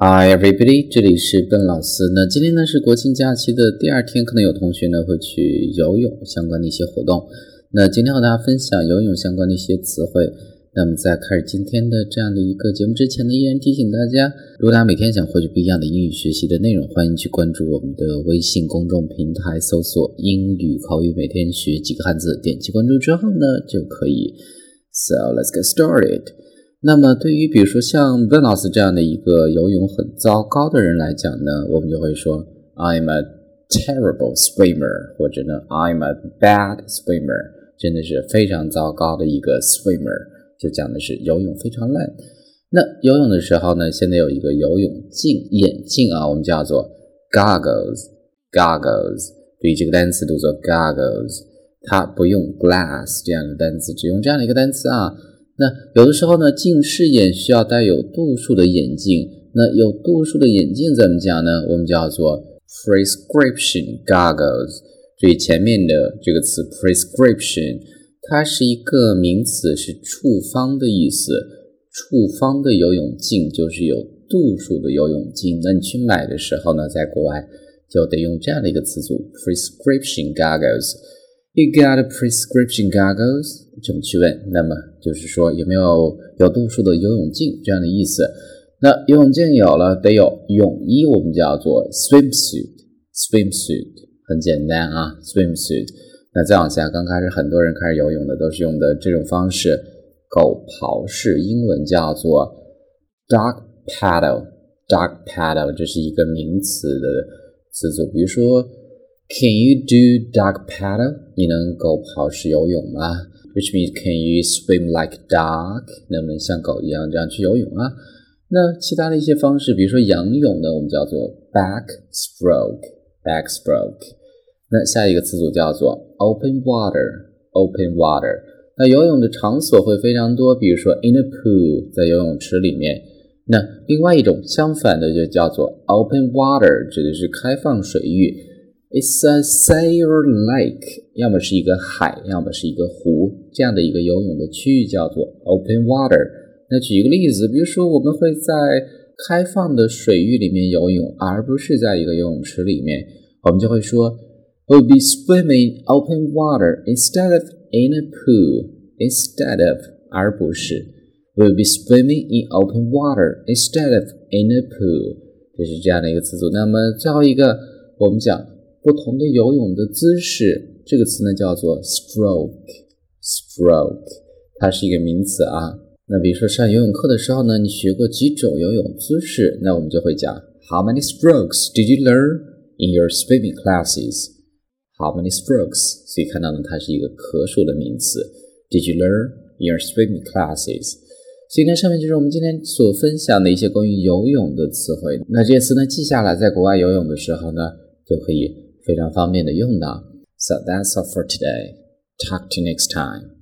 Hi everybody， 这里是笨老师。那今天呢是国庆假期的第二天，可能有同学呢会去游泳相关的一些活动。那今天和大家分享游泳相关的一些词汇。那么在开始今天的这样的一个节目之前呢，依然提醒大家，如果大家每天想获取不一样的英语学习的内容，欢迎去关注我们的微信公众平台，搜索英语口语每天学几个汉字，点击关注之后呢就可以。So let's get started。那么对于比如说像Ben老师这样的一个游泳很糟糕的人来讲呢，我们就会说 I'm a terrible swimmer， 或者呢 I'm a bad swimmer， 真的是非常糟糕的一个 swimmer， 就讲的是游泳非常烂。那游泳的时候呢，现在有一个游泳镜，眼镜啊，我们叫做 goggles， 对于这个单词读作 goggles， 它不用 glass 这样的单词，只用这样的一个单词啊。那有的时候呢，近视眼需要戴有度数的眼镜。那有度数的眼镜怎么讲呢？我们叫做 prescription goggles。所以前面的这个词 prescription， 它是一个名词，是处方的意思。处方的游泳镜就是有度数的游泳镜。那你去买的时候呢，在国外就得用这样的一个词组 prescription goggles。You got a prescription goggles？ 这么去问，那么就是说有没有度数的游泳镜这样的意思。那游泳镜有了，得有泳衣，我们叫做 swimsuit， 很简单啊 ，swimsuit。那再往下，刚开始很多人开始游泳的都是用的这种方式，狗刨式，英文叫做 dog paddle， 这是一个名词的词组，比如说。Can you do dog paddle? 你能狗刨式游泳吗？ Which means can you swim like a dog? 能不能像狗一样这样去游泳啊？那其他的一些方式，比如说仰泳呢，我们叫做 backstroke。 那下一个词组叫做 open water。 那游泳的场所会非常多，比如说 in a pool， 在游泳池里面。那另外一种相反的就叫做 open water， 指的是开放水域。It's a sea or lake， 要么是一个海，要么是一个湖，这样的一个游泳的区域叫做 open water。 那举一个例子，比如说我们会在开放的水域里面游泳，而不是在一个游泳池里面，我们就会说 We'll be swimming open water instead of in a pool。 Instead of 而不是 We'll be swimming in open water instead of in a pool， 这是这样的一个词组。那么最后一个我们讲不同的游泳的姿势，这个词呢叫做 stroke， 它是一个名词啊。那比如说上游泳课的时候呢，你学过几种游泳姿势，那我们就会讲 How many strokes did you learn in your swimming classes？ How many strokes？ 所以看到呢，它是一个可数的名词 Did you learn in your swimming classes？ 所以呢，上面就是我们今天所分享的一些关于游泳的词汇。那这些词呢记下来，在国外游泳的时候呢就可以非常方便的用到。So that's all for today. Talk to you next time.